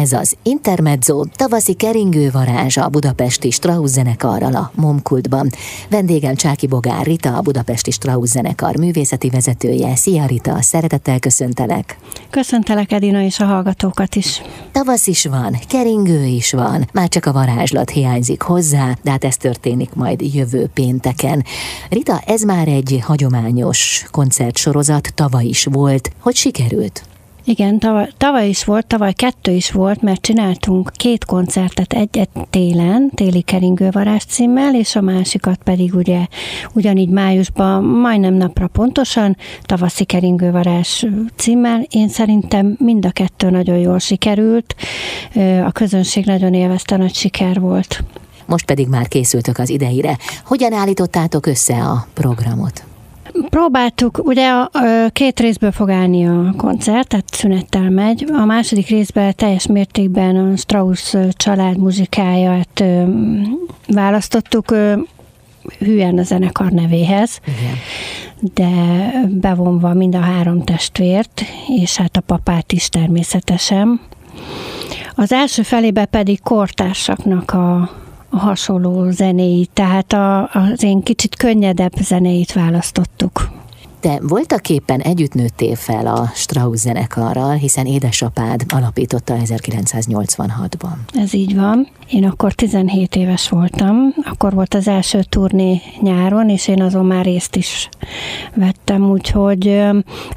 Ez az Intermezzo, tavaszi keringővarázs a Budapesti Strauss Zenekarral a Momkultban. Vendégem Csáky-Bogár Rita, a Budapesti Strauss Zenekar művészeti vezetője. Szia Rita, szeretettel köszöntelek. Köszöntelek Edina és a hallgatókat is. Tavasz is van, keringő is van, már csak a varázslat hiányzik hozzá, de hát ez történik majd jövő pénteken. Rita, ez már egy hagyományos koncertsorozat, tavaly is volt. Hogy sikerült? Igen, tavaly 2 is volt, mert csináltunk 2 koncertet, egyet télen, téli keringővarázs címmel, és a másikat pedig ugye ugyanígy májusban, majdnem napra pontosan, tavaszi keringővarázs címmel. Én szerintem mind a 2 nagyon jól sikerült, a közönség nagyon élvezte, nagy siker volt. Most pedig már készültök az ideire. Hogyan állítottátok össze a programot? Próbáltuk, ugye a 2 részből fog állni a koncert, tehát szünettel megy. A második részben teljes mértékben a Strauss család muzsikáját választottuk, hűen a zenekar nevéhez, igen, de bevonva mind a 3 testvért, és hát a papát is természetesen. Az első felébe pedig kortársaknak a hasonló zenéit, tehát az én kicsit könnyedebb zenéit választottuk. Te voltaképpen együtt nőttél fel a Strauss zenekarral, hiszen édesapád alapította 1986-ban. Ez így van. Én akkor 17 éves voltam, akkor volt az első turné nyáron, és én azon már részt is vettem, úgyhogy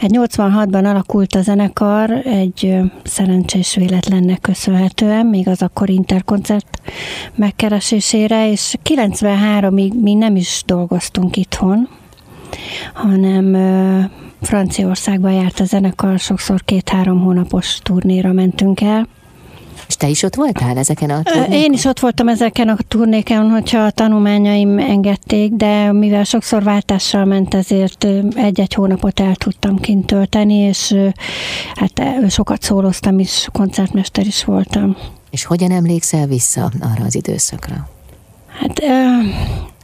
egy 86-ban alakult a zenekar, egy szerencsés véletlennek köszönhetően, még az akkori Interkoncert megkeresésére, és 93-ig mi nem is dolgoztunk itthon, hanem Franciaországban járt a zenekar, sokszor 2-3 hónapos turnéra mentünk el. És te is ott voltál ezeken a turnékon? Én is ott voltam ezeken a turnéken, hogyha a tanulmányaim engedték, de mivel sokszor váltással ment, ezért 1-1 hónapot el tudtam kint tölteni, és hát sokat szóloztam is, koncertmester is voltam. És hogyan emlékszel vissza arra az időszakra? Hát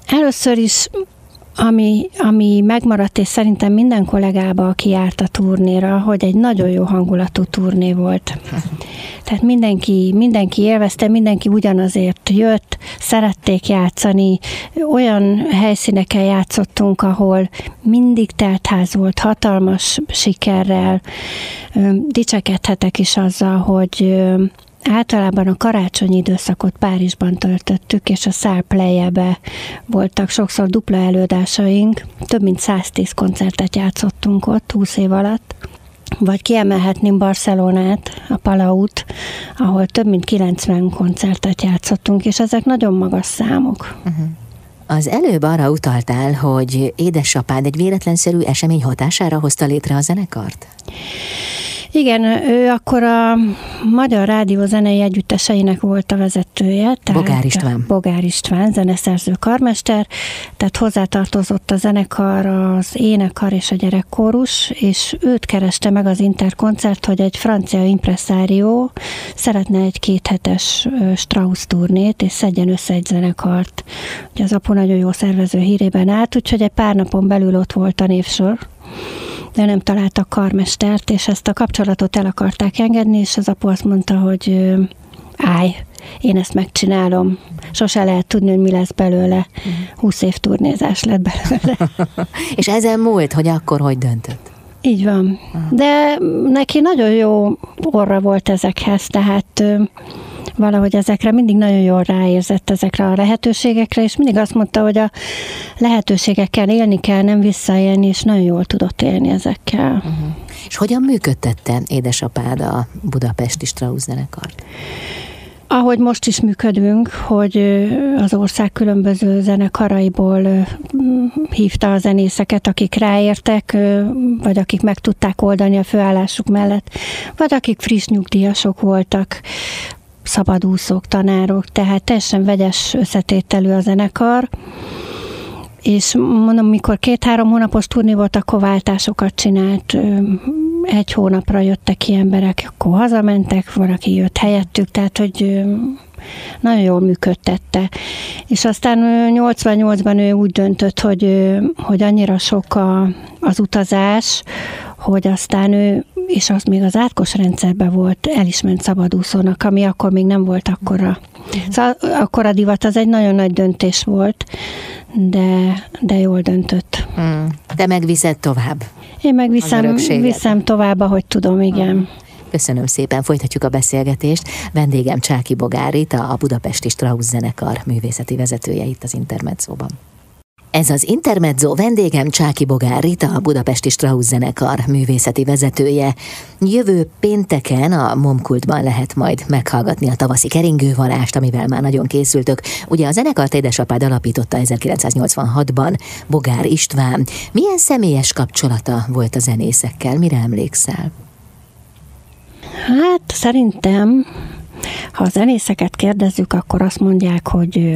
először is ami megmaradt, és szerintem minden kollégába, aki járt a turnéra, hogy egy nagyon jó hangulatú turné volt. Tehát mindenki élvezte, mindenki ugyanazért jött, szerették játszani, olyan helyszíneken játszottunk, ahol mindig teltház volt, hatalmas sikerrel, dicsekedhetek is azzal, hogy általában a karácsonyi időszakot Párizsban töltöttük, és a Szál Play-be voltak sokszor dupla előadásaink. Több mint 110 koncertet játszottunk ott 20 év alatt. Vagy kiemelhetném Barcelonát, a Palaut, ahol több mint 90 koncertet játszottunk, és ezek nagyon magas számok. Uh-huh. Az előbb arra utaltál, hogy édesapád egy véletlenszerű esemény hatására hozta létre a zenekart? Igen, ő akkor a Magyar Rádió zenei együtteseinek volt a vezetője. Bogár István. Bogár István, zeneszerző karmester, tehát hozzátartozott a zenekar, az énekar és a gyerekkórus, és őt kereste meg az Interkoncert, hogy egy francia impreszárió szeretne egy 2 hetes Strauss turnét, és szedjen össze egy zenekart. Ugye az apu nagyon jó szervező hírében állt, úgyhogy egy pár napon belül ott volt a névsor, de nem találtak karmestert, és ezt a kapcsolatot el akarták engedni, és az apu azt mondta, hogy állj, én ezt megcsinálom. Sose lehet tudni, hogy mi lesz belőle. 20 év turnézás lett belőle. És ezen múlt, hogy akkor hogy döntött? Így van. De neki nagyon jó orra volt ezekhez, tehát valahogy ezekre mindig nagyon jól ráérzett, ezekre a lehetőségekre, és mindig azt mondta, hogy a lehetőségekkel élni kell, nem visszaélni, és nagyon jól tudott élni ezekkel. Uh-huh. És hogyan működtette édesapád a Budapesti Strauss zenekart? Ahogy most is működünk, hogy az ország különböző zenekaraiból hívta a zenészeket, akik ráértek, vagy akik meg tudták oldani a főállásuk mellett, vagy akik friss nyugdíjasok voltak, szabadúszók, tanárok, tehát teljesen vegyes összetételű a zenekar, és mondom, mikor 2-3 hónapos turné volt, akkor váltásokat csinált, egy hónapra jöttek ki emberek, akkor hazamentek, valaki jött helyettük, tehát hogy nagyon jól működtette. És aztán 88-ban ő úgy döntött, hogy annyira sok az utazás, hogy aztán ő és az még az átkos rendszerben volt elismert szabadúszónak, ami akkor még nem volt akkora. Szóval akkor a divat az egy nagyon nagy döntés volt, de jól döntött. Te megviszed tovább. Én megviszem tovább, ahogy tudom, igen. Köszönöm szépen, folytatjuk a beszélgetést. Vendégem Csáky-Bogár Rita, a Budapesti Strauss Zenekar művészeti vezetője itt az Intermezzóban. Ez az Intermezzo, vendégem Csáky-Bogár Rita, a Budapesti Strauss Zenekar művészeti vezetője. Jövő pénteken a Momkultban lehet majd meghallgatni a tavaszi keringővarást, amivel már nagyon készültök. Ugye a zenekart édesapád alapította 1986-ban, Bogár István. Milyen személyes kapcsolata volt a zenészekkel? Mire emlékszel? Hát szerintem, ha a zenészeket kérdezzük, akkor azt mondják, hogy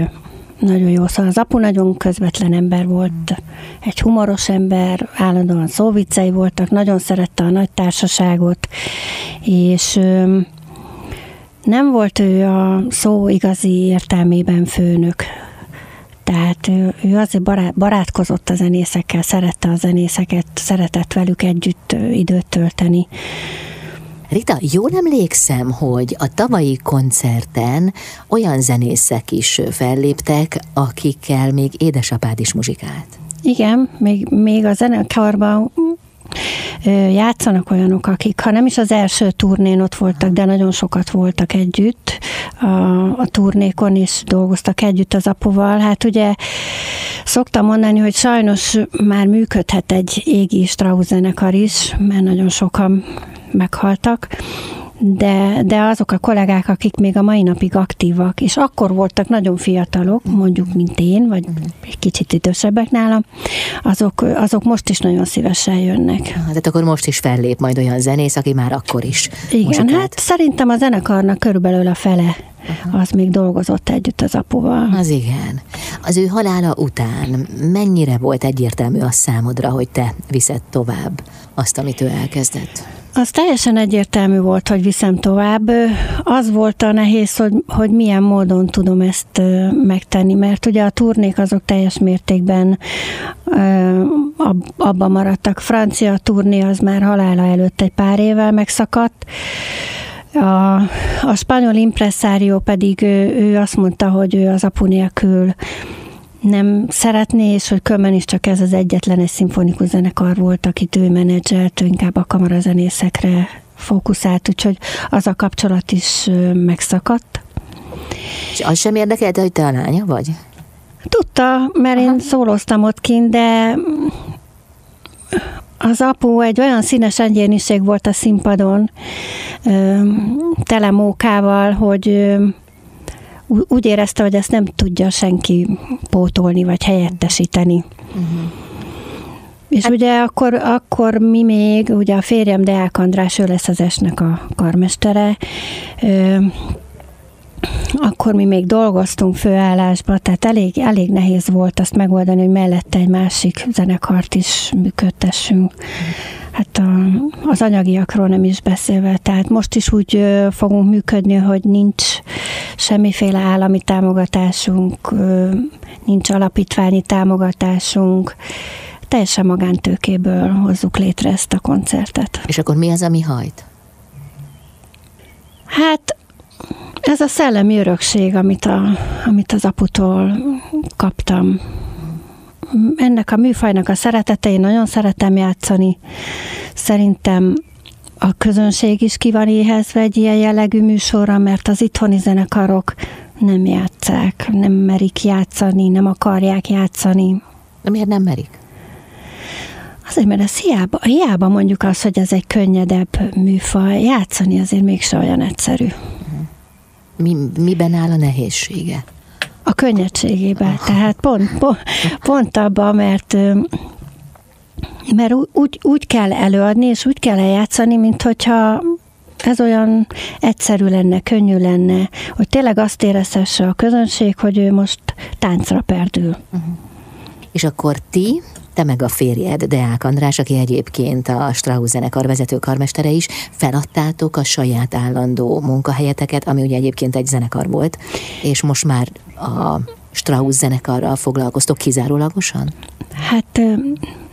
nagyon jó. Szóval az apu nagyon közvetlen ember volt, egy humoros ember, állandóan szóviccei voltak, nagyon szerette a nagy társaságot, és nem volt ő a szó igazi értelmében főnök. Tehát ő azért barátkozott a zenészekkel, szerette a zenészeket, szeretett velük együtt időt tölteni. Rita, jól emlékszem, hogy a tavalyi koncerten olyan zenészek is felléptek, akikkel még édesapád is muzsikált. Igen, még a zenekarban játszanak olyanok, akik, ha nem is az első turnén ott voltak, de nagyon sokat voltak együtt, a turnékon is dolgoztak együtt az apuval. Hát ugye szoktam mondani, hogy sajnos már működhet egy égi Strauss zenekar is, mert nagyon sokan meghaltak, de azok a kollégák, akik még a mai napig aktívak, és akkor voltak nagyon fiatalok, mondjuk, mint én, vagy egy kicsit idősebbek nálam, azok most is nagyon szívesen jönnek. Tehát akkor most is fellép majd olyan zenész, aki már akkor is. Igen, hát szerintem a zenekarnak körülbelül a fele az még dolgozott együtt az apuval. Az igen. Az ő halála után mennyire volt egyértelmű az számodra, hogy te viszed tovább azt, amit ő elkezdett? Az teljesen egyértelmű volt, hogy viszem tovább. Az volt a nehéz, hogy milyen módon tudom ezt megtenni, mert ugye a turnék azok teljes mértékben abba maradtak. Francia turné az már halála előtt egy pár évvel megszakadt. A spanyol impresszárió pedig ő azt mondta, hogy ő az apu nélkül nem szeretné, és hogy különben is csak ez az egyetlen egy szimfonikus zenekar volt, akit ő menedzselt, inkább a kamarazenészekre fókuszált, úgyhogy az a kapcsolat is megszakadt. És az sem érdekelte, hogy te a lánya vagy? Tudta, mert én szóloztam ott kint, de az apu egy olyan színes egyéniség volt a színpadon, tele mókával, hogy úgy érezte, hogy ezt nem tudja senki pótolni, vagy helyettesíteni. És hát, ugye akkor mi még, ugye a férjem Deák András, ő lesz az esnek a karmestere, akkor mi még dolgoztunk főállásba, tehát elég nehéz volt azt megoldani, hogy mellette egy másik zenekart is működtessünk. Hát az anyagiakról nem is beszélve, tehát most is úgy fogunk működni, hogy nincs semmiféle állami támogatásunk, nincs alapítványi támogatásunk, teljesen magántőkéből hozzuk létre ezt a koncertet. És akkor mi az, ami hajt? Hát ez a szellemi örökség, amit az aputól kaptam. Ennek a műfajnak a szeretete, én nagyon szeretem játszani. Szerintem a közönség is ki van éhezve egy ilyen jellegű műsorra, mert az itthoni zenekarok nem játsszák, nem merik játszani, nem akarják játszani. De miért nem merik? Azért, mert ez hiába mondjuk azt, hogy ez egy könnyedebb műfaj, játszani azért mégse olyan egyszerű. Miben áll a nehézsége? A könnyedségében, tehát pont abban, mert úgy kell előadni, és úgy kell eljátszani, mint hogyha ez olyan egyszerű lenne, könnyű lenne, hogy tényleg azt érezhesse a közönség, hogy ő most táncra perdül. És akkor te meg a férjed, Deák András, aki egyébként a Strauss zenekar vezető karmestere is, feladtátok a saját állandó munkahelyeteket, ami ugye egyébként egy zenekar volt, és most már a Strauss zenekarral foglalkoztok kizárólagosan? Hát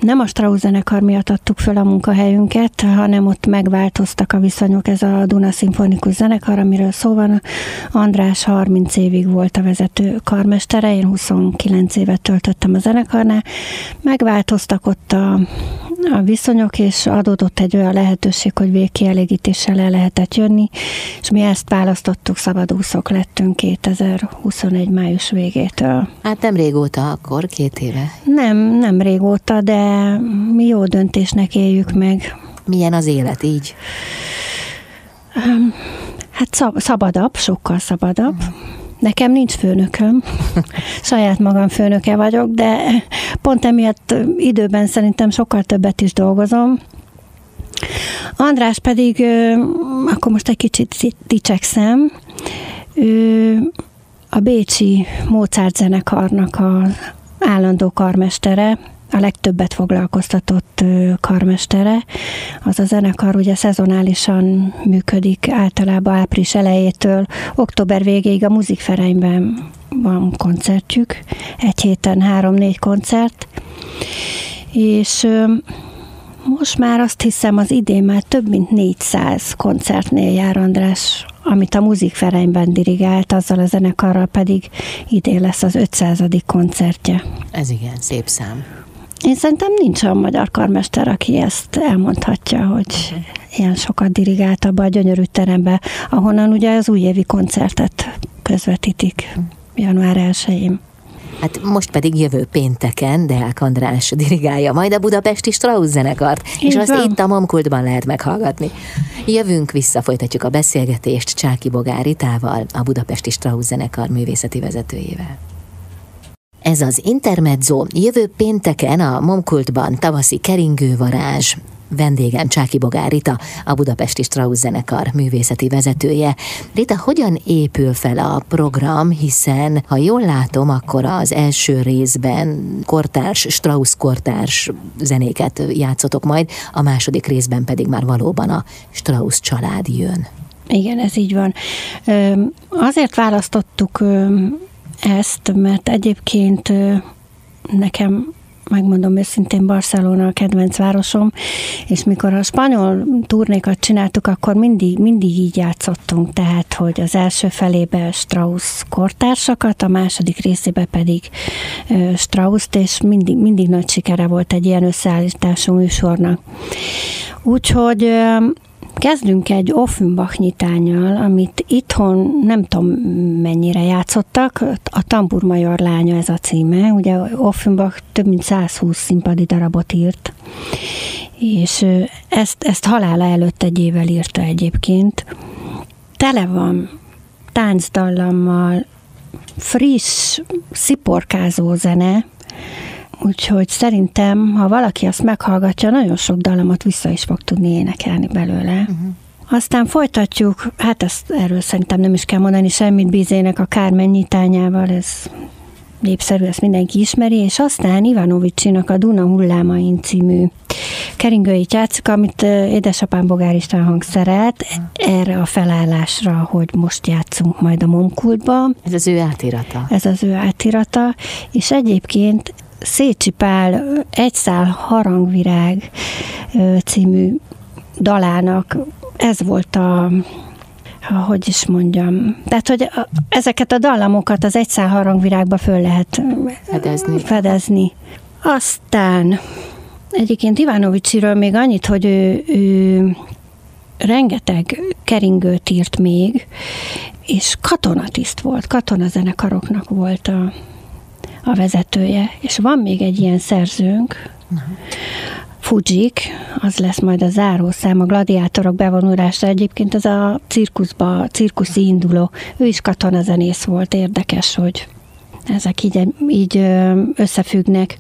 nem a Strauss zenekar miatt adtuk föl a munkahelyünket, hanem ott megváltoztak a viszonyok. Ez a Duna Szimfonikus zenekar, amiről szó van. András 30 évig volt a vezető karmestere, én 29 évet töltöttem a zenekarnál. Megváltoztak ott a viszonyok, és adódott egy olyan lehetőség, hogy végkielégítéssel el lehetett jönni, és mi ezt választottuk, szabadúszók lettünk 2021. május végétől. Hát nem régóta akkor, 2 éve? Nem régóta, de mi jó döntésnek éljük meg. Milyen az élet így? Hát szabadabb, sokkal szabadabb. Nekem nincs főnököm, saját magam főnöke vagyok, de pont emiatt időben szerintem sokkal többet is dolgozom. András pedig, akkor most egy kicsit dicsekszem, ő a bécsi Mozart zenekarnak az állandó karmestere, a legtöbbet foglalkoztatott karmestere. Az a zenekar ugye szezonálisan működik, általában április elejétől október végéig a Musikvereinben van koncertjük, egy héten 3-4 koncert, és most már azt hiszem az idén már több mint 400 koncertnél jár András, amit a Musikvereinben dirigált, azzal a zenekarral pedig idén lesz az 500. koncertje. Ez igen, szép szám. Én szerintem nincs olyan magyar karmester, aki ezt elmondhatja, hogy ilyen sokat dirigált abba a gyönyörű terembe, ahonnan ugye az újévi koncertet közvetítik január 1-én. Hát most pedig jövő pénteken Deák András dirigálja majd a Budapesti Strauss zenekart, és azt itt a Momkultban lehet meghallgatni. Jövünk vissza, folytatjuk a beszélgetést Csáky-Bogár Ritával, a Budapesti Strauss zenekar művészeti vezetőjével. Ez az Intermezzo, jövő pénteken a Momkultban tavaszi keringővarázs. Vendégem Csáky-Bogár Rita, a Budapesti Strauss zenekar művészeti vezetője. Rita, hogyan épül fel a program, hiszen ha jól látom, akkor az első részben Strauss kortárs zenéket játszotok majd, a második részben pedig már valóban a Strauss család jön. Igen, ez így van. Azért választottuk ezt, mert egyébként nekem, megmondom őszintén, Barcelona a kedvenc városom, és mikor a spanyol turnékat csináltuk, akkor mindig így játszottunk, tehát, hogy az első felébe Strauss kortársakat, a második részébe pedig Strausst, és mindig nagy sikere volt egy ilyen összeállítású műsornak. Úgyhogy kezdünk egy Offenbach nyitánnyal, amit itthon nem tudom mennyire játszottak, a Tamburmajor lánya ez a címe, ugye Offenbach több mint 120 színpadi darabot írt, és ezt halála előtt egy évvel írta egyébként. Tele van táncdallammal, friss, sziporkázó zene, úgyhogy szerintem, ha valaki azt meghallgatja, nagyon sok dallamot vissza is fog tudni énekelni belőle. Aztán folytatjuk, hát erről szerintem nem is kell mondani semmit, Bizének a Carmen nyitányával, ez népszerű, ezt mindenki ismeri, és aztán Ivanovicsinak a Duna hullámain című keringőit játszik, amit édesapám Bogár István hangszerelt erre a felállásra, hogy most játszunk majd a Momkultban. Ez az ő átirata. És egyébként Szécsi Pál Egy szál harangvirág című dalának ez volt hogy is mondjam, tehát, hogy ezeket a dallamokat az Egy szál harangvirágba föl lehet fedezni. Aztán egyébként Ivanovicsiről még annyit, hogy ő rengeteg keringőt írt még, és katonatiszt volt, katonazenekaroknak volt a vezetője, és van még egy ilyen szerzőnk, Fučík, az lesz majd a zárószám, a Gladiátorok bevonulása, egyébként ez a cirkuszi induló, ő is katonazenész volt, érdekes, hogy ezek így összefüggnek.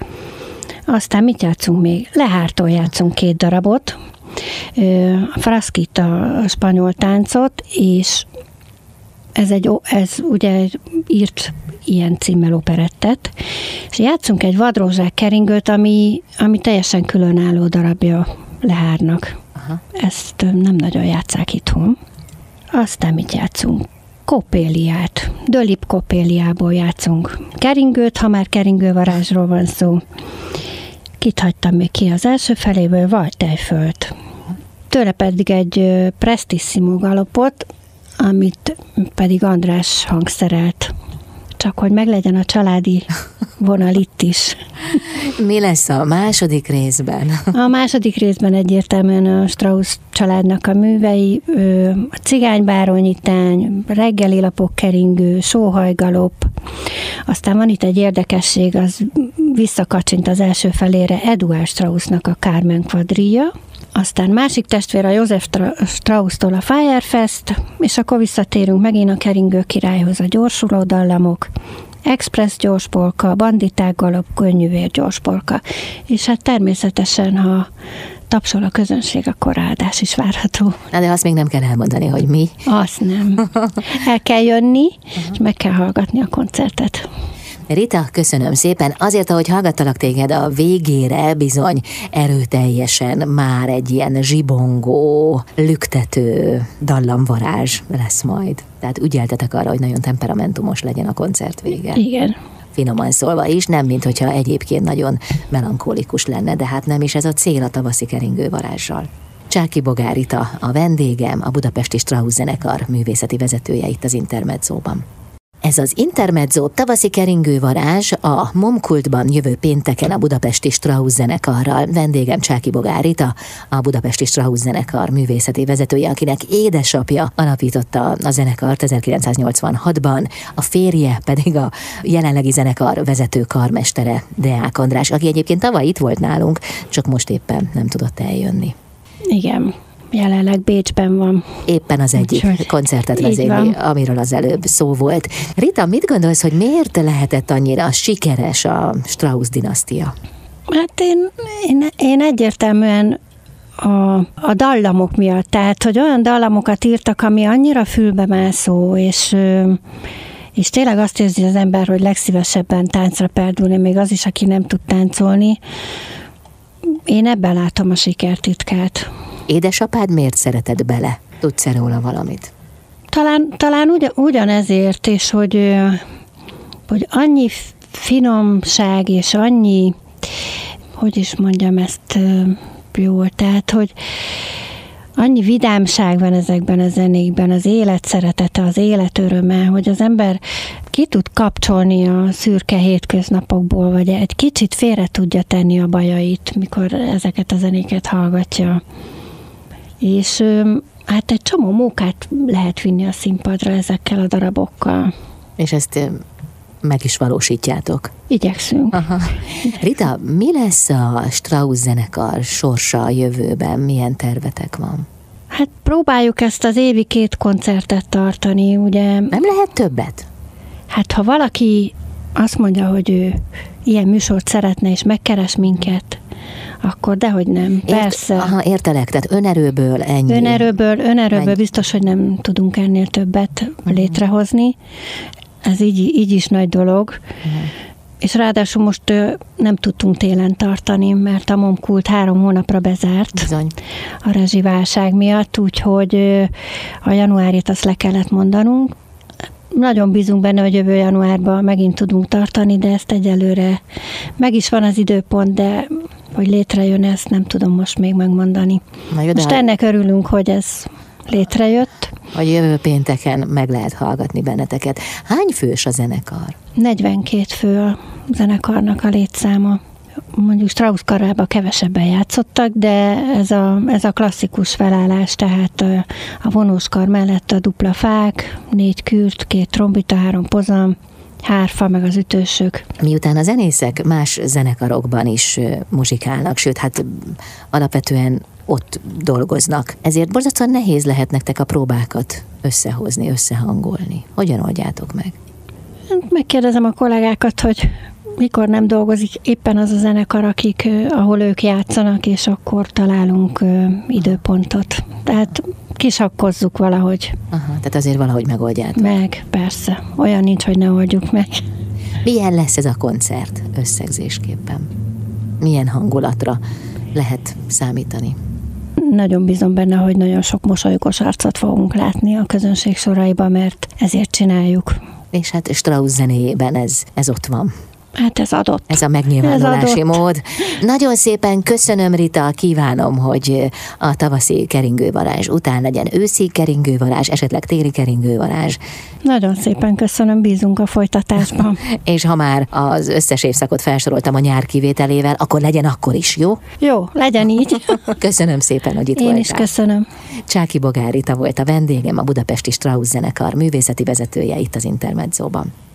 Aztán mit játszunk még? Lehártól játszunk 2 darabot, a Frascita spanyol táncot, és ez ugye írt ilyen címmel operettet, és játszunk egy Vadrózsák keringőt, ami teljesen különálló darabja Lehárnak. Ezt nem nagyon játsszák itthon. Aztán mit játszunk? Kopéliát. Dölip Kopéliából játszunk keringőt, ha már keringővarázsról van szó. Kit hagytam még ki az első feléből? Vajtejföld. Tőle pedig egy Prestissimo galopot, amit pedig András hangszerelt. Csak hogy meglegyen a családi vonal itt is. Mi lesz a második részben? A második részben egyértelműen a Strauss családnak a művei, a Cigánybáró nyitány, Reggeli lapok keringő, Sóhajgalop. Aztán van itt egy érdekesség, az visszakacsint az első felére Eduard Straussnak a Carmen Quadrilla, aztán másik testvére a József Strauss-tól a Firefest, és akkor visszatérünk megint a keringő királyhoz, a gyorsuló dallamok, express gyorspolka, banditák galop, könnyűvér gyorspolka. És hát természetesen, ha tapsol a közönség, akkor ráadás is várható. Na, de azt még nem kell elmondani, hogy mi. Azt nem. El kell jönni, és meg kell hallgatni a koncertet. Rita, köszönöm szépen. Azért, ahogy hallgattalak téged, a végére bizony erőteljesen már egy ilyen zsibongó, lüktető dallamvarázs lesz majd. Tehát ügyeltetek arra, hogy nagyon temperamentumos legyen a koncert vége. Igen. Finoman szólva is, nem mint hogyha egyébként nagyon melankolikus lenne, de hát nem is ez a cél a tavaszi keringővarázssal. Csáky-Bogár Rita a vendégem, a Budapesti Strauss Zenekar művészeti vezetője itt az Intermezzóban. Ez az Intermezzo tavaszi keringővarázs a Momkultban jövő pénteken a Budapesti Strauss Zenekarral. Vendégem Csáky-Bogár Rita, a Budapesti Strauss Zenekar művészeti vezetője, akinek édesapja alapította a zenekart 1986-ban, a férje pedig a jelenlegi zenekar vezető karmestere, Deák András, aki egyébként tavaly itt volt nálunk, csak most éppen nem tudott eljönni. Igen. Jelenleg Bécsben van. Éppen az egyik koncertet vezényli, amiről az előbb szó volt. Rita, mit gondolsz, hogy miért lehetett annyira sikeres a Strauss-dinasztia? Hát én egyértelműen a dallamok miatt, tehát hogy olyan dallamokat írtak, ami annyira fülbemászó, és tényleg azt érzi az ember, hogy legszívesebben táncra perdülne, még az is, aki nem tud táncolni. Én ebben látom a sikertitkát. Édesapád miért szeretett bele? Tudsz-e róla valamit? Talán ugyanezért, és hogy annyi finomság, és annyi, hogy is mondjam ezt jól, tehát, hogy annyi vidámság van ezekben a zenékben, az élet szeretete, az élet öröme, hogy az ember ki tud kapcsolni a szürke hétköznapokból, vagy egy kicsit félre tudja tenni a bajait, mikor ezeket a zenéket hallgatja. És hát egy csomó mókát lehet vinni a színpadra ezekkel a darabokkal. És ezt meg is valósítjátok. Igyekszünk. Aha. Rita, mi lesz a Strauss zenekar sorsa a jövőben? Milyen tervetek van? Hát próbáljuk ezt az évi 2 koncertet tartani, ugye? Nem lehet többet? Hát ha valaki azt mondja, hogy ő ilyen műsort szeretne, és megkeres minket, akkor dehogy nem, persze. Értelek, tehát önerőből ennyi. Önerőből biztos, hogy nem tudunk ennél többet létrehozni. Ez így is nagy dolog. És ráadásul most nem tudtunk télen tartani, mert a Momkult 3 hónapra bezárt bizony a rezsiválság miatt, úgyhogy a januárit azt le kellett mondanunk. Nagyon bízunk benne, hogy jövő januárban megint tudunk tartani, de ezt egyelőre meg is van az időpont, de hogy létrejön, ezt nem tudom most még megmondani. Most ennek örülünk, hogy ez létrejött. A jövő pénteken meg lehet hallgatni benneteket. Hány fős a zenekar? 42 fő a zenekarnak a létszáma. Mondjuk Strauss karában kevesebben játszottak, de ez a klasszikus felállás, tehát a vonóskar mellett a dupla fák, 4 kürt, 2 trombita, 3 pozam, hárfa, meg az ütősök. Miután a zenészek más zenekarokban is muzsikálnak, sőt, hát alapvetően ott dolgoznak, ezért borzasztóan nehéz lehet nektek a próbákat összehozni, összehangolni. Hogyan oldjátok meg? Megkérdezem a kollégákat, hogy mikor nem dolgozik éppen az a zenekar, ahol ők játszanak, és akkor találunk időpontot. Tehát kisakkozzuk valahogy. Aha, tehát azért valahogy megoldjátok. Meg, persze. Olyan nincs, hogy ne oldjuk meg. Milyen lesz ez a koncert összegzésképpen? Milyen hangulatra lehet számítani? Nagyon bízom benne, hogy nagyon sok mosolygos arcot fogunk látni a közönség soraiban, mert ezért csináljuk. És hát Strauss zenéjében ez ott van. Hát ez adott. Ez a megnyilvánulási mód. Nagyon szépen köszönöm, Rita, kívánom, hogy a tavaszi keringővarázs után legyen őszi keringővarázs, esetleg téli keringővarázs. Nagyon szépen köszönöm, bízunk a folytatásban. És ha már az összes évszakot felsoroltam a nyár kivételével, akkor legyen akkor is, jó? Jó, legyen így. Köszönöm szépen, hogy itt voltál. Én is köszönöm. Csáky-Bogár Rita volt a vendégem, a Budapesti Strauss Zenekar művészeti vezetője itt az Intermezzóban.